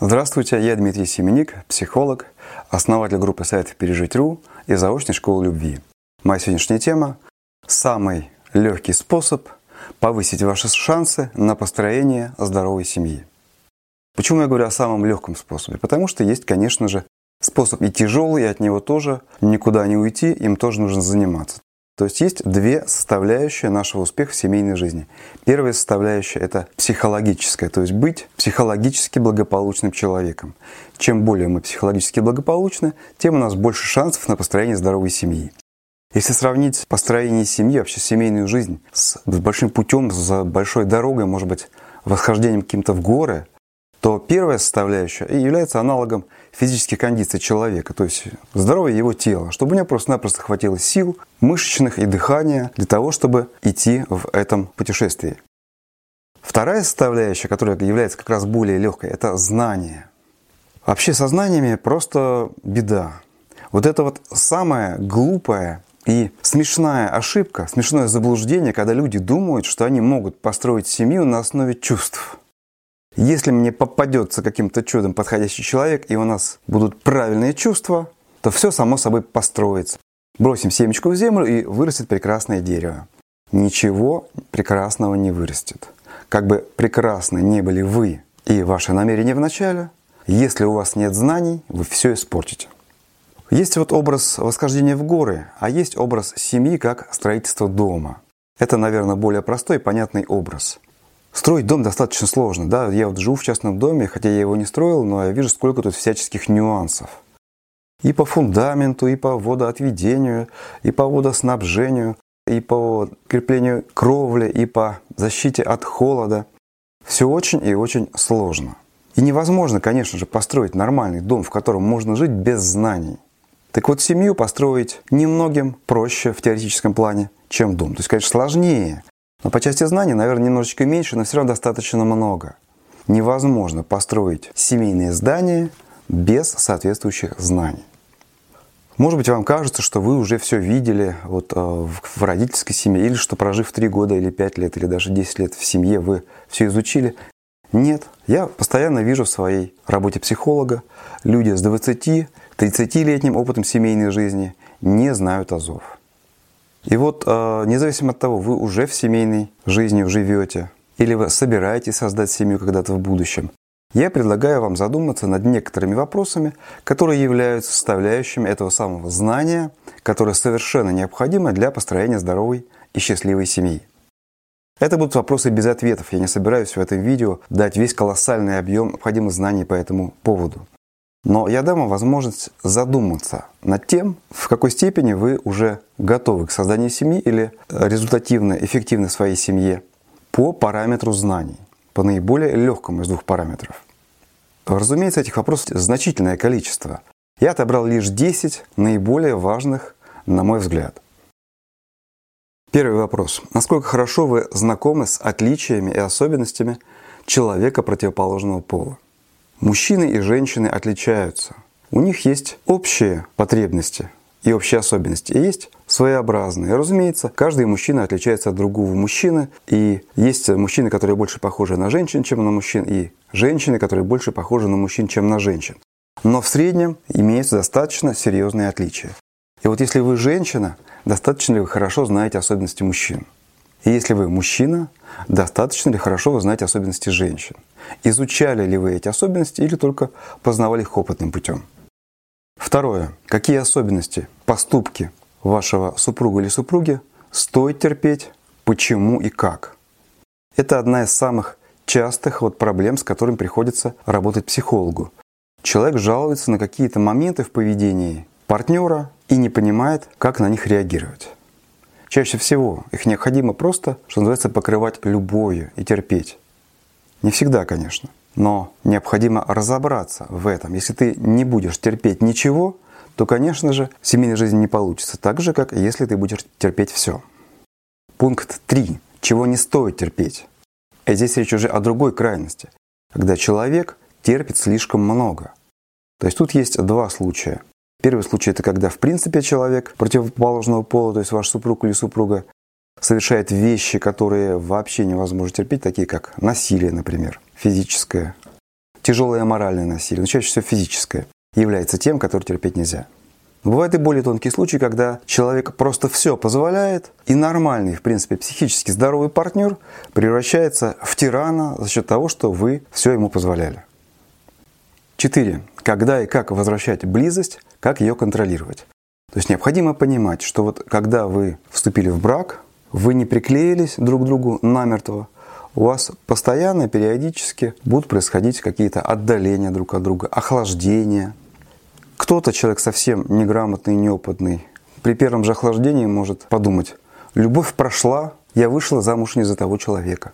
Здравствуйте, я Дмитрий Семеник, психолог, основатель группы сайтов «Пережить.ру» и Заочной школы Любви. Моя сегодняшняя тема – самый легкий способ повысить ваши шансы на построение здоровой семьи. Почему я говорю о самом легком способе? Потому что есть, конечно же, способ и тяжелый, и от него тоже никуда не уйти, им тоже нужно заниматься. То есть есть две составляющие нашего успеха в семейной жизни. Первая составляющая – это психологическая, то есть быть психологически благополучным человеком. Чем более мы психологически благополучны, тем у нас больше шансов на построение здоровой семьи. Если сравнить построение семьи, вообще семейную жизнь с большим путем, с большой дорогой, может быть, восхождением каким-то в горы, то первая составляющая является аналогом физических кондиций человека, то есть здоровье его тела, чтобы у него просто-напросто хватило сил, мышечных и дыхания для того, чтобы идти в этом путешествии. Вторая составляющая, которая является как раз более легкой, это знание. Вообще со знаниями просто беда. Вот это вот самая глупая и смешная ошибка, смешное заблуждение, когда люди думают, что они могут построить семью на основе чувств. Если мне попадется каким-то чудом подходящий человек, и у нас будут правильные чувства, то все само собой построится. Бросим семечку в землю, и вырастет прекрасное дерево. Ничего прекрасного не вырастет. Как бы прекрасны не были вы и ваши намерения в начале, если у вас нет знаний, вы все испортите. Есть вот образ восхождения в горы, а есть образ семьи как строительство дома. Это, наверное, более простой и понятный образ. Строить дом достаточно сложно, да, я вот живу в частном доме, хотя я его не строил, но я вижу, сколько тут всяческих нюансов. И по фундаменту, и по водоотведению, и по водоснабжению, и по креплению кровли, и по защите от холода. Все очень и очень сложно. И невозможно, конечно же, построить нормальный дом, в котором можно жить без знаний. Так вот, семью построить немногим проще в теоретическом плане, чем дом. То есть, конечно, сложнее. Но по части знаний, наверное, немножечко меньше, но все равно достаточно много. Невозможно построить семейные здания без соответствующих знаний. Может быть, вам кажется, что вы уже все видели вот, в родительской семье, или что, прожив 3 года, или 5 лет, или даже 10 лет в семье, вы все изучили. Нет, я постоянно вижу в своей работе психолога, люди с 20-30-летним опытом семейной жизни не знают азов. И вот, независимо от того, вы уже в семейной жизни живете, или вы собираетесь создать семью когда-то в будущем, я предлагаю вам задуматься над некоторыми вопросами, которые являются составляющими этого самого знания, которое совершенно необходимо для построения здоровой и счастливой семьи. Это будут вопросы без ответов. Я не собираюсь в этом видео дать весь колоссальный объем необходимых знаний по этому поводу. Но я дам вам возможность задуматься над тем, в какой степени вы уже готовы к созданию семьи или результативно, эффективно своей семье по параметру знаний, по наиболее легкому из 2 параметров. Разумеется, этих вопросов значительное количество. Я отобрал лишь 10 наиболее важных, на мой взгляд. Первый вопрос. Насколько хорошо вы знакомы с отличиями и особенностями человека противоположного пола? Мужчины и женщины отличаются. У них есть общие потребности и общие особенности, и есть своеобразные. Разумеется, каждый мужчина отличается от другого мужчины, и есть мужчины, которые больше похожи на женщин, чем на мужчин, и женщины, которые больше похожи на мужчин, чем на женщин. Но в среднем имеются достаточно серьезные отличия. И вот если вы женщина, достаточно ли вы хорошо знаете особенности мужчин? И если вы мужчина, достаточно ли хорошо вы знаете особенности женщин? Изучали ли вы эти особенности или только познавали их опытным путем? Второе. Какие особенности, поступки вашего супруга или супруги стоит терпеть, почему и как? Это одна из самых частых проблем, с которыми приходится работать психологу. Человек жалуется на какие-то моменты в поведении партнера и не понимает, как на них реагировать. Чаще всего их необходимо просто, что называется, покрывать любовью и терпеть. Не всегда, конечно, но необходимо разобраться в этом. Если ты не будешь терпеть ничего, то, конечно же, семейная жизнь не получится. Так же, как если ты будешь терпеть все. Пункт 3. Чего не стоит терпеть. И здесь речь уже о другой крайности, когда человек терпит слишком много. То есть тут есть 2 случая. Первый случай – это когда, в принципе, человек противоположного пола, то есть ваш супруг или супруга, совершает вещи, которые вообще невозможно терпеть, такие как насилие, например, физическое, тяжелое моральное насилие, но чаще всего физическое, является тем, который терпеть нельзя. Бывают и более тонкие случаи, когда человек просто все позволяет, и нормальный, в принципе, психически здоровый партнер превращается в тирана за счет того, что вы все ему позволяли. 4. Когда и как возвращать близость, как ее контролировать. То есть необходимо понимать, что вот когда вы вступили в брак, вы не приклеились друг к другу намертво, у вас постоянно, периодически будут происходить какие-то отдаления друг от друга, охлаждения. Кто-то, человек совсем неграмотный, неопытный, при первом же охлаждении может подумать: «Любовь прошла, я вышла замуж не за того человека».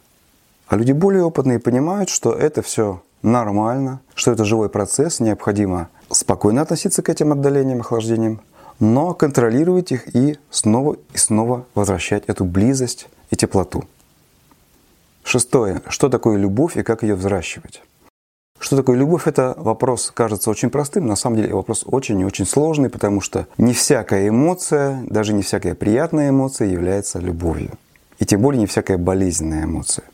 А люди более опытные понимают, что это все нормально, что это живой процесс, необходимо спокойно относиться к этим отдалениям, охлаждениям, но контролировать их и снова возвращать эту близость и теплоту. 6. Что такое любовь и как ее взращивать? Что такое любовь? Это вопрос, кажется, очень простым, на самом деле вопрос очень и очень сложный, потому что не всякая эмоция, даже не всякая приятная эмоция является любовью. И тем более не всякая болезненная эмоция.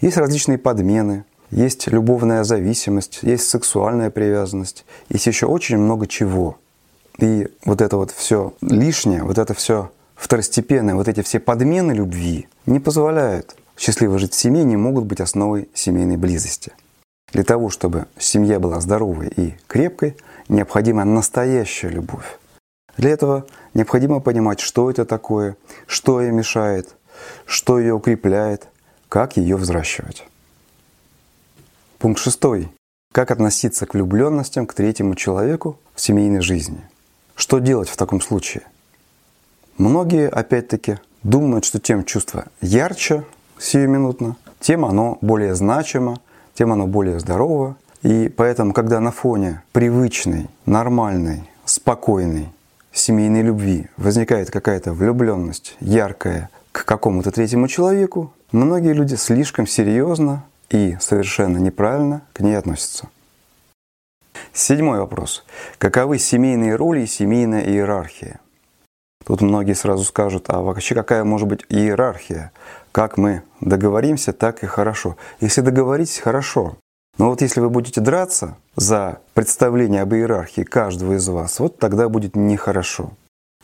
Есть различные подмены, есть любовная зависимость, есть сексуальная привязанность, есть еще очень много чего. И вот это вот все лишнее, вот это все второстепенное, вот эти все подмены любви не позволяют счастливо жить в семье, не могут быть основой семейной близости. Для того, чтобы семья была здоровой и крепкой, необходима настоящая любовь. Для этого необходимо понимать, что это такое, что ей мешает, что ее укрепляет, как ее взращивать. Пункт 6. Как относиться к влюбленностям к третьему человеку в семейной жизни? Что делать в таком случае? Многие, опять-таки, думают, что тем чувство ярче, сиюминутно, тем оно более значимо, тем оно более здорово. И поэтому, когда на фоне привычной, нормальной, спокойной семейной любви возникает какая-то влюбленность яркая к какому-то третьему человеку, многие люди слишком серьезно и совершенно неправильно к ней относятся. 7 вопрос. Каковы семейные роли и семейная иерархия? Тут многие сразу скажут: а вообще какая может быть иерархия? Как мы договоримся, так и хорошо. Если договоритесь, хорошо. Но вот если вы будете драться за представление об иерархии каждого из вас, вот тогда будет нехорошо.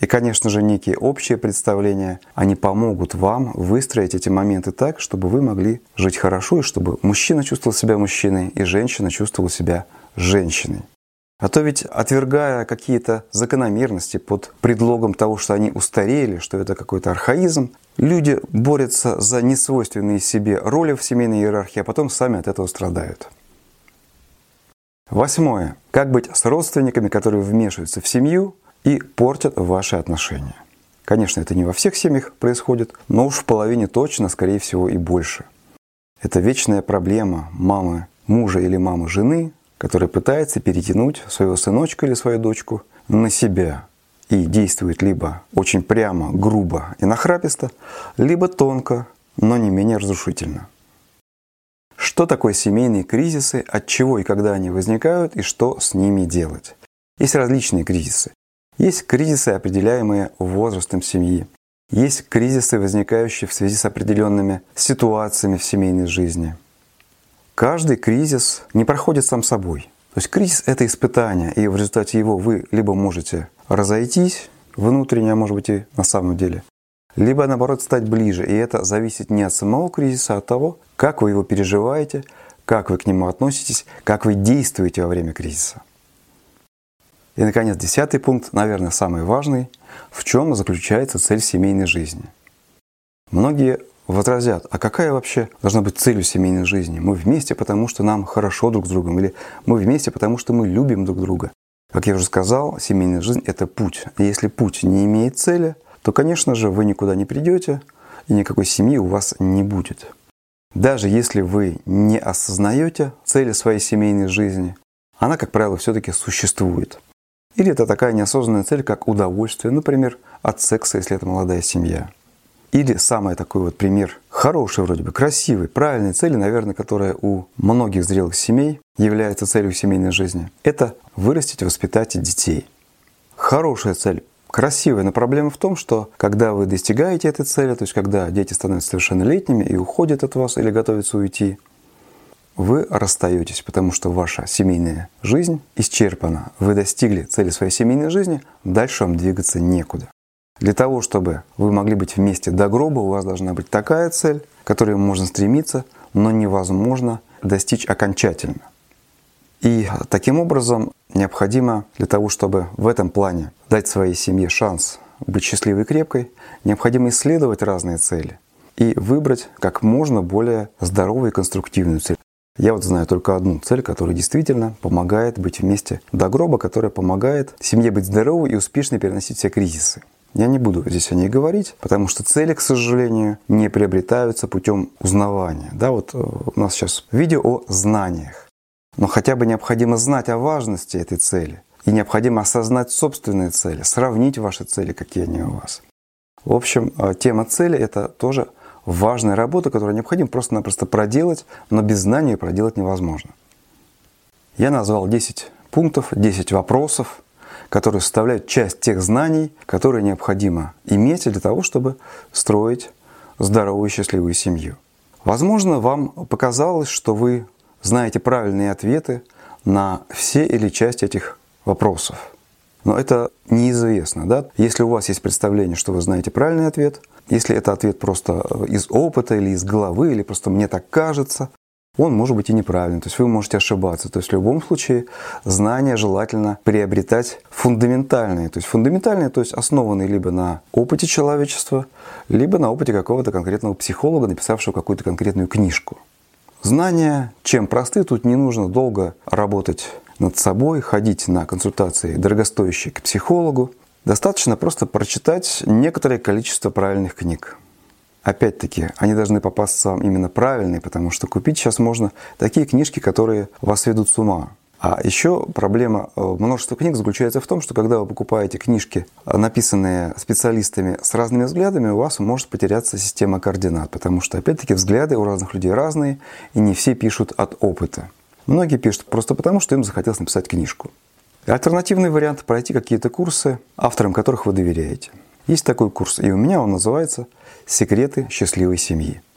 И, конечно же, некие общие представления, они помогут вам выстроить эти моменты так, чтобы вы могли жить хорошо, и чтобы мужчина чувствовал себя мужчиной, и женщина чувствовала себя женщиной. А то ведь, отвергая какие-то закономерности под предлогом того, что они устарели, что это какой-то архаизм, люди борются за несвойственные себе роли в семейной иерархии, а потом сами от этого страдают. 8. Как быть с родственниками, которые вмешиваются в семью и портят ваши отношения? Конечно, это не во всех семьях происходит, но уж в половине точно, скорее всего, и больше. Это вечная проблема мамы мужа или мамы жены, который пытается перетянуть своего сыночка или свою дочку на себя и действует либо очень прямо, грубо и нахраписто, либо тонко, но не менее разрушительно. Что такое семейные кризисы, от чего и когда они возникают, и что с ними делать? Есть различные кризисы. Есть кризисы, определяемые возрастом семьи. Есть кризисы, возникающие в связи с определенными ситуациями в семейной жизни. Каждый кризис не проходит сам собой. То есть кризис — это испытание, и в результате его вы либо можете разойтись внутренне, а может быть и на самом деле, либо наоборот стать ближе. И это зависит не от самого кризиса, а от того, как вы его переживаете, как вы к нему относитесь, как вы действуете во время кризиса. И, наконец, 10 пункт, наверное, самый важный. В чем заключается цель семейной жизни? Многие возразят: а какая вообще должна быть цель у семейной жизни? Мы вместе, потому что нам хорошо друг с другом, или мы вместе, потому что мы любим друг друга. Как я уже сказал, семейная жизнь — это путь. И если путь не имеет цели, то, конечно же, вы никуда не придете, и никакой семьи у вас не будет. Даже если вы не осознаете цели своей семейной жизни, она, как правило, все-таки существует. Или это такая неосознанная цель, как удовольствие, например, от секса, если это молодая семья. Или самый такой вот пример, хороший вроде бы, красивый, правильной цели, наверное, которая у многих зрелых семей является целью семейной жизни, это вырастить, воспитать детей. Хорошая цель, красивая, но проблема в том, что когда вы достигаете этой цели, то есть когда дети становятся совершеннолетними и уходят от вас или готовятся уйти, вы расстаетесь, потому что ваша семейная жизнь исчерпана. Вы достигли цели своей семейной жизни, дальше вам двигаться некуда. Для того, чтобы вы могли быть вместе до гроба, у вас должна быть такая цель, к которой можно стремиться, но невозможно достичь окончательно. И таким образом необходимо для того, чтобы в этом плане дать своей семье шанс быть счастливой и крепкой, необходимо исследовать разные цели и выбрать как можно более здоровую и конструктивную цель. Я знаю только одну цель, которая действительно помогает быть вместе до гроба, которая помогает семье быть здоровой и успешно переносить все кризисы. Я не буду здесь о ней говорить, потому что цели, к сожалению, не приобретаются путем узнавания. У нас сейчас видео о знаниях. Но хотя бы необходимо знать о важности этой цели. И необходимо осознать собственные цели, сравнить ваши цели, какие они у вас. В общем, тема цели — это тоже важная работа, которую необходимо просто-напросто проделать, но без знания проделать невозможно. Я назвал 10 пунктов, 10 вопросов, которые составляют часть тех знаний, которые необходимо иметь для того, чтобы строить здоровую и счастливую семью. Возможно, вам показалось, что вы знаете правильные ответы на все или часть этих вопросов. Но это неизвестно, да? Если у вас есть представление, что вы знаете правильный ответ, если это ответ просто из опыта или из головы, или просто «мне так кажется», он может быть и неправильный, то есть вы можете ошибаться. То есть в любом случае знания желательно приобретать фундаментальные. То есть фундаментальные, то есть основанные либо на опыте человечества, либо на опыте какого-то конкретного психолога, написавшего какую-то конкретную книжку. Знания, чем просты, тут не нужно долго работать над собой, ходить на консультации дорогостоящие к психологу. Достаточно просто прочитать некоторое количество правильных книг. Опять-таки, они должны попасться вам именно правильные, потому что купить сейчас можно такие книжки, которые вас ведут с ума. А еще проблема множества книг заключается в том, что когда вы покупаете книжки, написанные специалистами с разными взглядами, у вас может потеряться система координат, потому что, опять-таки, взгляды у разных людей разные, и не все пишут от опыта. Многие пишут просто потому, что им захотелось написать книжку. Альтернативный вариант – пройти какие-то курсы, авторам которых вы доверяете. Есть такой курс, и у меня он называется «Секреты счастливой семьи».